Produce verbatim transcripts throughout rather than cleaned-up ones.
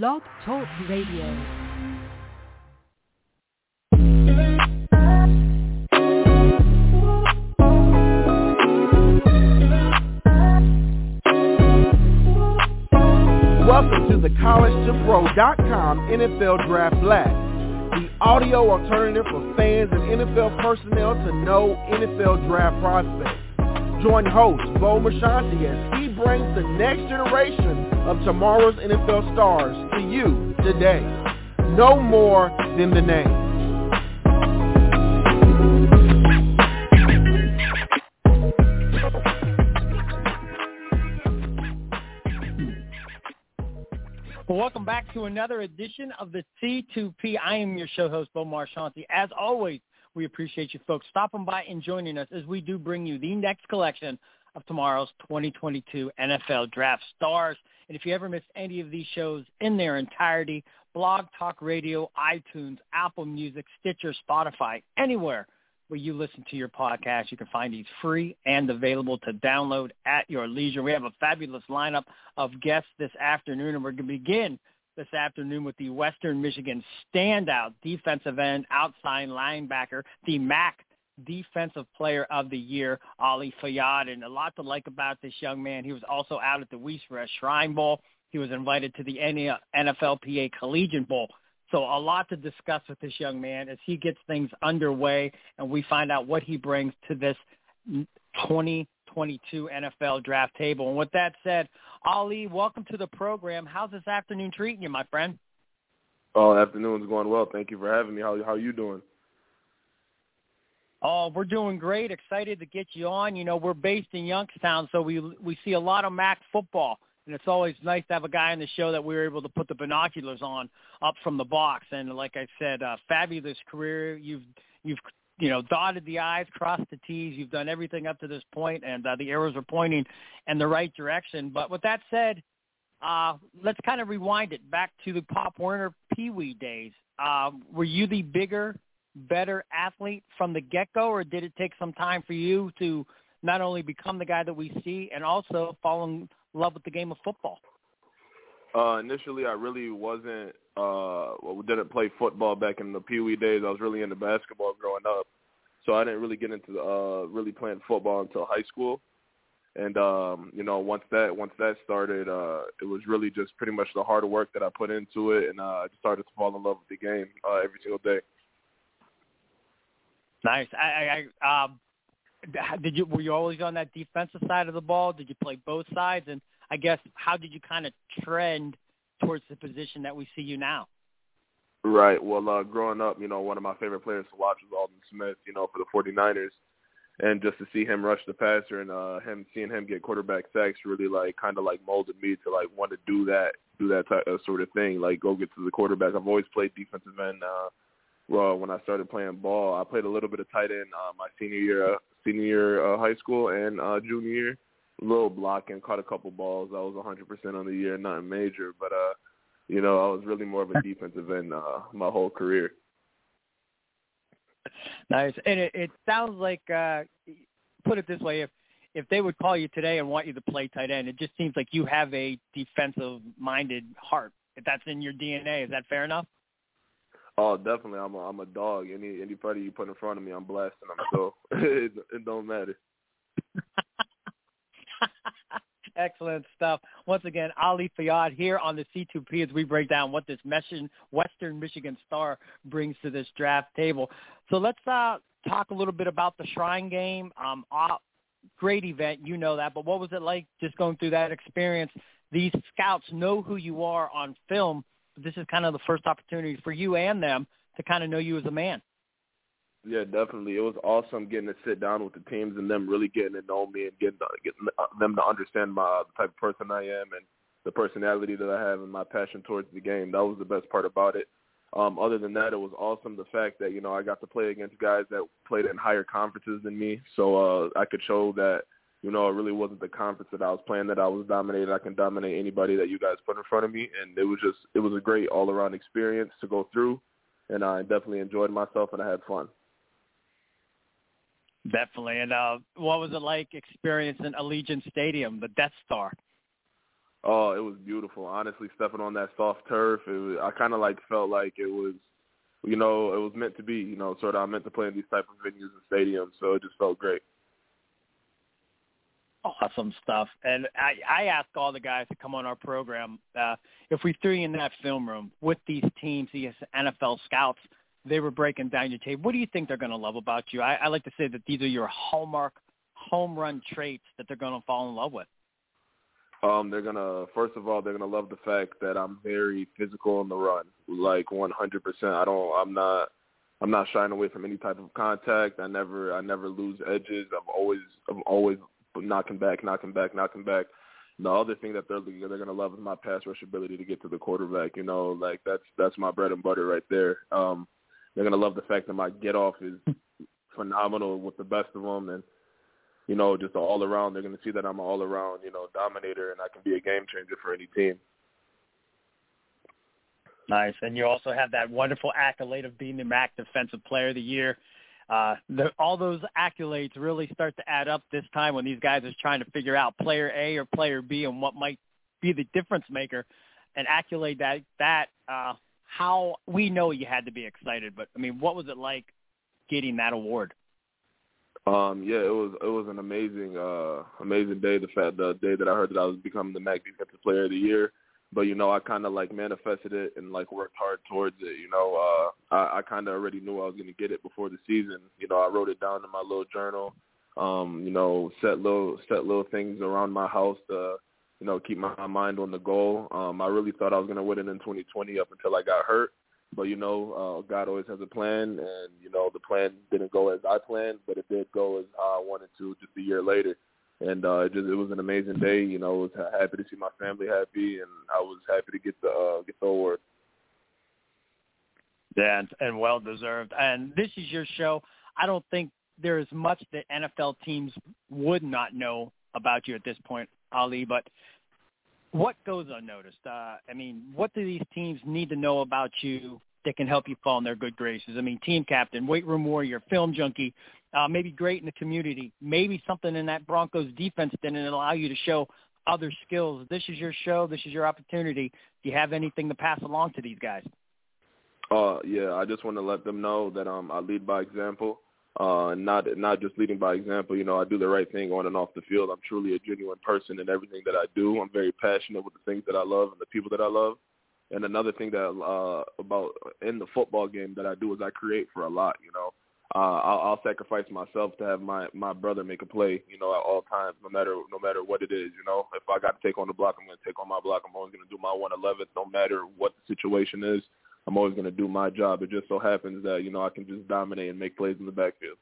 Blog Talk Radio. Welcome to the college two pro dot com N F L Draft Blast, the audio alternative for fans and N F L personnel to know N F L draft prospects. Join host Bo Marchionte as he brings the next generation of tomorrow's N F L stars to you today. No more than the name. Welcome back to another edition of the C two P. I am your show host, Bo Marchionte. As always, we appreciate you folks stopping by and joining us as we do bring you the next collection of tomorrow's twenty twenty-two N F L Draft Stars. And if you ever missed any of these shows in their entirety, Blog Talk Radio, iTunes, Apple Music, Stitcher, Spotify, anywhere where you listen to your podcast, you can find these free and available to download at your leisure. We have a fabulous lineup of guests this afternoon, and we're going to begin this afternoon with the Western Michigan standout defensive end, outside linebacker, the M A C Defensive Player of the Year, Ali Fayad. And a lot to like about this young man. He was also out at the East West Shrine Bowl. He was invited to the N F L P A Collegiate Bowl. So a lot to discuss with this young man as he gets things underway and we find out what he brings to this twenty twenty-two N F L draft table. And with that said, Ali, welcome to the program. How's this afternoon treating you, my friend? Oh, afternoon's going well. Thank you for having me. How, how are you doing? Oh, we're doing great. Excited to get you on. You know, we're based in Youngstown, so we we see a lot of M A C football. And it's always nice to have a guy on the show that we were able to put the binoculars on up from the box. And like I said, uh, fabulous career. You've, you've, you know, dotted the I's, crossed the T's. You've done everything up to this point, and uh, the arrows are pointing in the right direction. But with that said, uh, let's kind of rewind it back to the Pop Warner Pee Wee days. Uh, were you the bigger, better athlete from the get-go, or did it take some time for you to not only become the guy that we see and also fall in love with the game of football? Uh, initially, I really wasn't uh, – well, we didn't play football back in the Pee Wee days. I was really into basketball growing up. So I didn't really get into uh, really playing football until high school. And, um, you know, once that once that started, uh, it was really just pretty much the hard work that I put into it, and uh, I just started to fall in love with the game uh, every single day. Nice. I, I – um... Did you were you always on that defensive side of the ball? Did you play both sides? And I guess how did you kind of trend towards the position that we see you now? Right. Well, uh, growing up, you know, one of my favorite players to watch was Aldon Smith, you know, for the forty-niners. And just to see him rush the passer and uh, him seeing him get quarterback sacks really, like, kind of, like, molded me to, like, want to do that do that type of sort of thing, like, go get to the quarterback. I've always played defensive end. Uh, well, when I started playing ball, I played a little bit of tight end uh, my senior year. Uh, senior year uh, high school and uh, junior year, a little blocking, caught a couple balls. I was one hundred percent on the year, nothing major. But, uh, you know, I was really more of a defensive end uh, my whole career. Nice. And it, it sounds like, uh, put it this way, if, if they would call you today and want you to play tight end, it just seems like you have a defensive-minded heart. If that's in your D N A, is that fair enough? Oh, definitely. I'm a, I'm a dog. Any anybody you put in front of me, I'm blasting them. So it, it don't matter. Excellent stuff. Once again, Ali Fayad here on the C two P as we break down what this Western Michigan star brings to this draft table. So let's uh, talk a little bit about the Shrine Game. Um, uh, great event, you know that. But what was it like just going through that experience? These scouts know who you are on film. This is kind of the first opportunity for you and them to kind of know you as a man. Yeah, definitely. It was awesome getting to sit down with the teams and them really getting to know me and getting, to, getting them to understand my the type of person I am and the personality that I have and my passion towards the game. That was the best part about it. Um, other than that, it was awesome the fact that, you know, I got to play against guys that played in higher conferences than me, so uh, I could show that, you know, it really wasn't the conference that I was playing that I was dominated. I can dominate anybody that you guys put in front of me. And it was just, it was a great all-around experience to go through. And I definitely enjoyed myself and I had fun. Definitely. And uh, what was it like experiencing Allegiant Stadium, the Death Star? Oh, it was beautiful. Honestly, stepping on that soft turf, it was, I kind of like felt like it was, you know, it was meant to be. You know, sort of, I'm meant to play in these type of venues and stadiums, so it just felt great. Awesome stuff. And I, I ask all the guys that come on our program, uh, if we threw you in that film room with these teams, these N F L scouts, they were breaking down your tape. What do you think they're going to love about you? I, I like to say that these are your hallmark home run traits that they're going to fall in love with. Um, they're going to, first of all, they're going to love the fact that I'm very physical on the run, like one hundred percent. I don't, I'm not, I'm not shying away from any type of contact. I never, I never lose edges. I'm always, I'm always knocking back, knocking back, knocking back. And the other thing that they're, they're going to love is my pass rush ability to get to the quarterback. You know, like that's, that's my bread and butter right there. Um, they're going to love the fact that my get off is phenomenal with the best of them. And, you know, just all around, they're going to see that I'm an all around, you know, dominator, and I can be a game changer for any team. Nice. And you also have that wonderful accolade of being the M A C Defensive Player of the Year. Uh, the, all those accolades really start to add up this time when these guys are trying to figure out player A or player B and what might be the difference maker. An accolade that, that uh, how we know you had to be excited, but I mean, what was it like getting that award? Um, yeah, it was it was an amazing uh, amazing day. The fact the day that I heard that I was becoming the M A C Defensive Player of the Year, but you know I kind of like manifested it and like worked hard towards it. You know, uh, I, I kind of already knew I was going to get it before the season. You know, I wrote it down in my little journal. Um, you know, set little set little things around my house to you know keep my, my mind on the goal. Um, I really thought I was going to win it in twenty twenty up until I got hurt. But, you know, uh, God always has a plan, and, you know, the plan didn't go as I planned, but it did go as I wanted to just a year later. And uh, it, just, it was an amazing day. You know, I was happy to see my family happy, and I was happy to get the, uh, get the award. Yeah, and, and well-deserved. And this is your show. I don't think there is much that N F L teams would not know about you at this point, Ali, but what goes unnoticed? Uh, I mean, what do these teams need to know about you that can help you fall in their good graces? I mean, team captain, weight room warrior, film junkie, uh, maybe great in the community, maybe something in that Broncos defense that didn't allow you to show other skills. This is your show. This is your opportunity. Do you have anything to pass along to these guys? Uh, yeah, I just want to let them know that um, I lead by example. Uh, not not just leading by example, you know, I do the right thing on and off the field. I'm truly a genuine person in everything that I do. I'm very passionate with the things that I love and the people that I love. And another thing that uh, about in the football game that I do is I create for a lot, you know. Uh, I'll, I'll sacrifice myself to have my, my brother make a play, you know, at all times, no matter no matter what it is, you know. If I got to take on the block, I'm going to take on my block. I'm always going to do my one eleven, no matter what the situation is. I'm always going to do my job. It just so happens that, you know, I can just dominate and make plays in the backfield.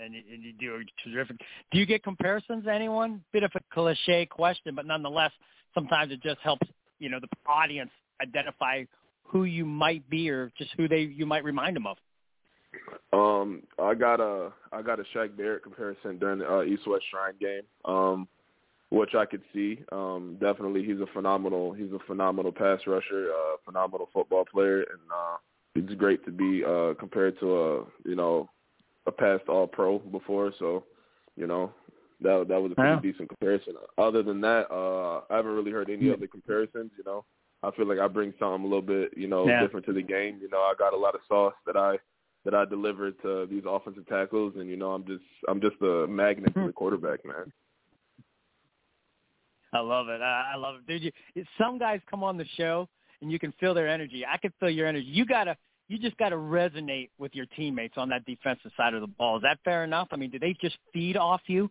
and, you, and you do terrific. Do you get comparisons to anyone? Bit of a cliche question, but nonetheless, sometimes it just helps, you know, the audience identify who you might be or just who they you might remind them of. Um, I got a, I got a Shaq Barrett comparison during the uh, East West Shrine game. Um Which I could see. Um, definitely, he's a phenomenal. He's a phenomenal pass rusher, uh, phenomenal football player, and uh, it's great to be uh, compared to a you know a past All Pro before. So, you know, that that was a pretty wow. decent comparison. Other than that, uh, I haven't really heard any yeah. other comparisons. You know, I feel like I bring something a little bit you know yeah. different to the game. You know, I got a lot of sauce that I that I deliver to these offensive tackles, and you know, I'm just I'm just a magnet for the quarterback, man. I love it. I love it, dude. You, some guys come on the show and you can feel their energy. I can feel your energy. You gotta, you just gotta resonate with your teammates on that defensive side of the ball. Is that fair enough? I mean, do they just feed off you?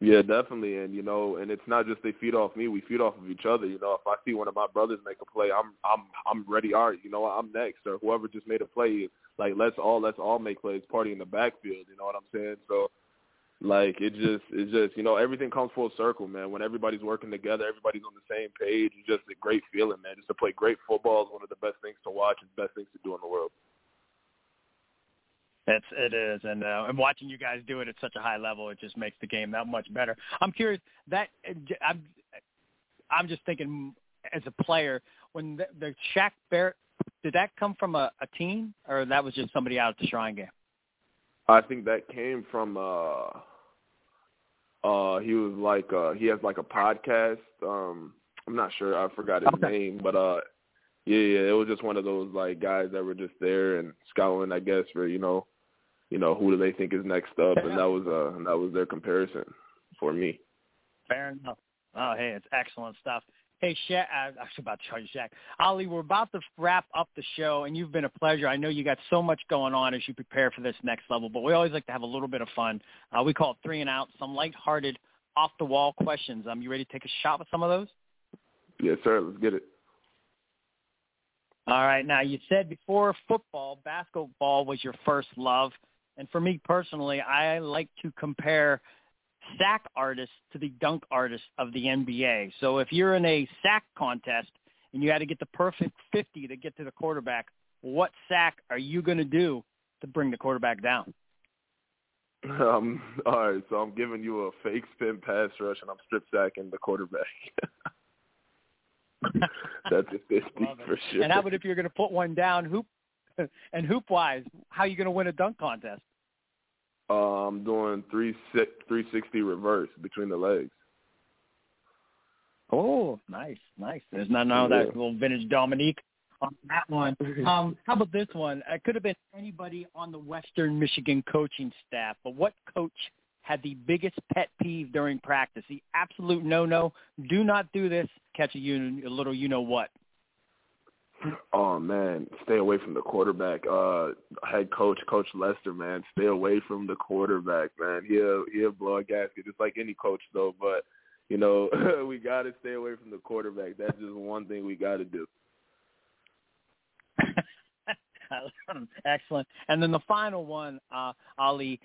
Yeah, definitely. And you know, and it's not just they feed off me. We feed off of each other. You know, if I see one of my brothers make a play, I'm, I'm, I'm ready. All right, you know, I'm next. Or whoever just made a play, like let's all, let's all make plays. Party in the backfield. You know what I'm saying? So. Like, it just, it's just, you know, everything comes full circle, man. When everybody's working together, everybody's on the same page, it's just a great feeling, man. Just to play great football is one of the best things to watch and best things to do in the world. That's, it is. And, uh, and watching you guys do it at such a high level, it just makes the game that much better. I'm curious, that, I'm, I'm just thinking as a player, when the, the Shaq Barrett, did that come from a, a team or that was just somebody out at the Shrine game? I think that came from uh, Uh, he was like, uh, he has like a podcast. Um, I'm not sure. I forgot his okay. name, but uh, yeah, yeah, it was just one of those like guys that were just there and scouting, I guess, for you know, you know, who do they think is next up, Fair and enough. that was uh, and that was their comparison for me. Fair enough. Oh, hey, it's excellent stuff. Hey, Shaq, I was about to tell you, Shaq. Ali, we're about to wrap up the show, and you've been a pleasure. I know you got so much going on as you prepare for this next level, but we always like to have a little bit of fun. Uh, we call it three and out, some lighthearted, off-the-wall questions. Um, you ready to take a shot with some of those? Yes, sir. Let's get it. All right. Now, you said before football, basketball was your first love. And for me personally, I like to compare – sack artist to the dunk artist of the N B A. So if you're in a sack contest and you had to get the perfect fifty to get to the quarterback, what sack are you going to do to bring the quarterback down? Um, all right, so I'm giving you a fake spin pass rush, and I'm strip sacking the quarterback. That's a fifty for sure. And how about if you're going to put one down hoop and hoop-wise, how are you going to win a dunk contest? Uh, I'm doing three sixty reverse between the legs. Oh, nice, nice. There's nothing wrong with that little vintage Dominique on that one. Um, how about this one? It could have been anybody on the Western Michigan coaching staff, but what coach had the biggest pet peeve during practice? The absolute no-no, do not do this, catch a, un- a little you-know-what. Oh, man, stay away from the quarterback. Uh, head coach, Coach Lester, man, stay away from the quarterback, man. He'll, he'll blow a gasket just like any coach, though. But, you know, we got to stay away from the quarterback. That's just one thing we got to do. Excellent. And then the final one, uh, Ali,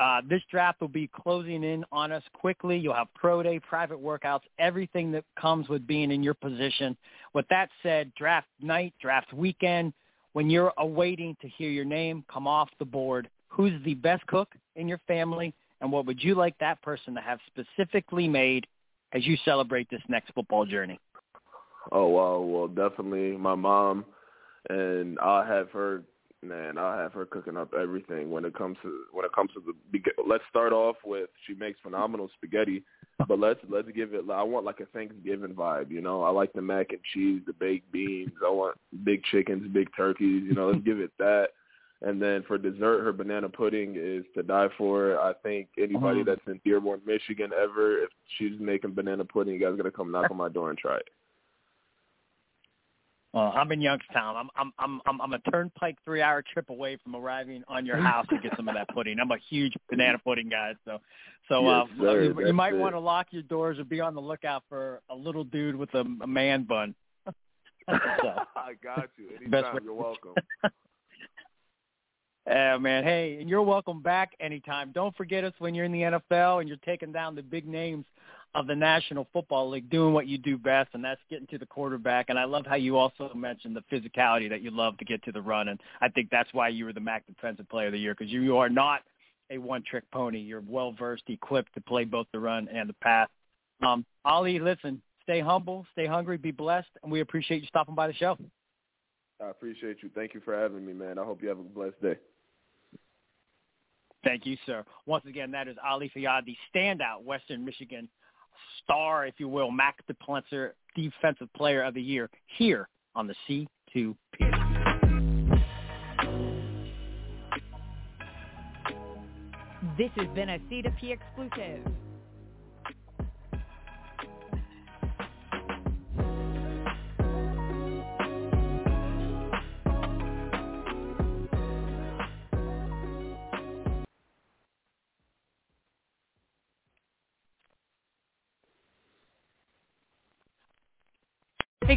uh, this draft will be closing in on us quickly. You'll have pro day, private workouts, everything that comes with being in your position. With that said, draft night, draft weekend, when you're awaiting to hear your name come off the board, who's the best cook in your family, and what would you like that person to have specifically made as you celebrate this next football journey? Oh, wow. Well, definitely my mom, and I'll have her. Man, I'll have her cooking up everything when it comes to when it comes to the. Let's start off with she makes phenomenal spaghetti, but let's let's give it. I want like a Thanksgiving vibe, you know. I like the mac and cheese, the baked beans. I want big chickens, big turkeys, you know. Let's give it that. And then for dessert, her banana pudding is to die for. I think anybody that's in Dearborn, Michigan, ever if she's making banana pudding, you guys gotta come knock on my door and try it. Well, I'm in Youngstown. I'm I'm I'm I'm I'm a turnpike three-hour trip away from arriving on your house to get some of that pudding. I'm a huge banana pudding guy, so so yes, um, sir, you, you might it. want to lock your doors or be on the lookout for a little dude with a, a man bun. So, I got you. Anytime, you're welcome. Oh, man. Hey, and you're welcome back anytime. Don't forget us when you're in the N F L and you're taking down the big names of the National Football League, doing what you do best, and that's getting to the quarterback. And I love how you also mentioned the physicality that you love to get to the run, and I think that's why you were the M A C Defensive Player of the Year, because you, you are not a one-trick pony. You're well-versed, equipped to play both the run and the pass. Um, Ali, listen, stay humble, stay hungry, be blessed, and we appreciate you stopping by the show. I appreciate you. Thank you for having me, man. I hope you have a blessed day. Thank you, sir. Once again, that is Ali Fayad, the standout Western Michigan star, if you will, M A C Defensive Player of the Year, here on the C two P. This has been a C two P exclusive. Hey,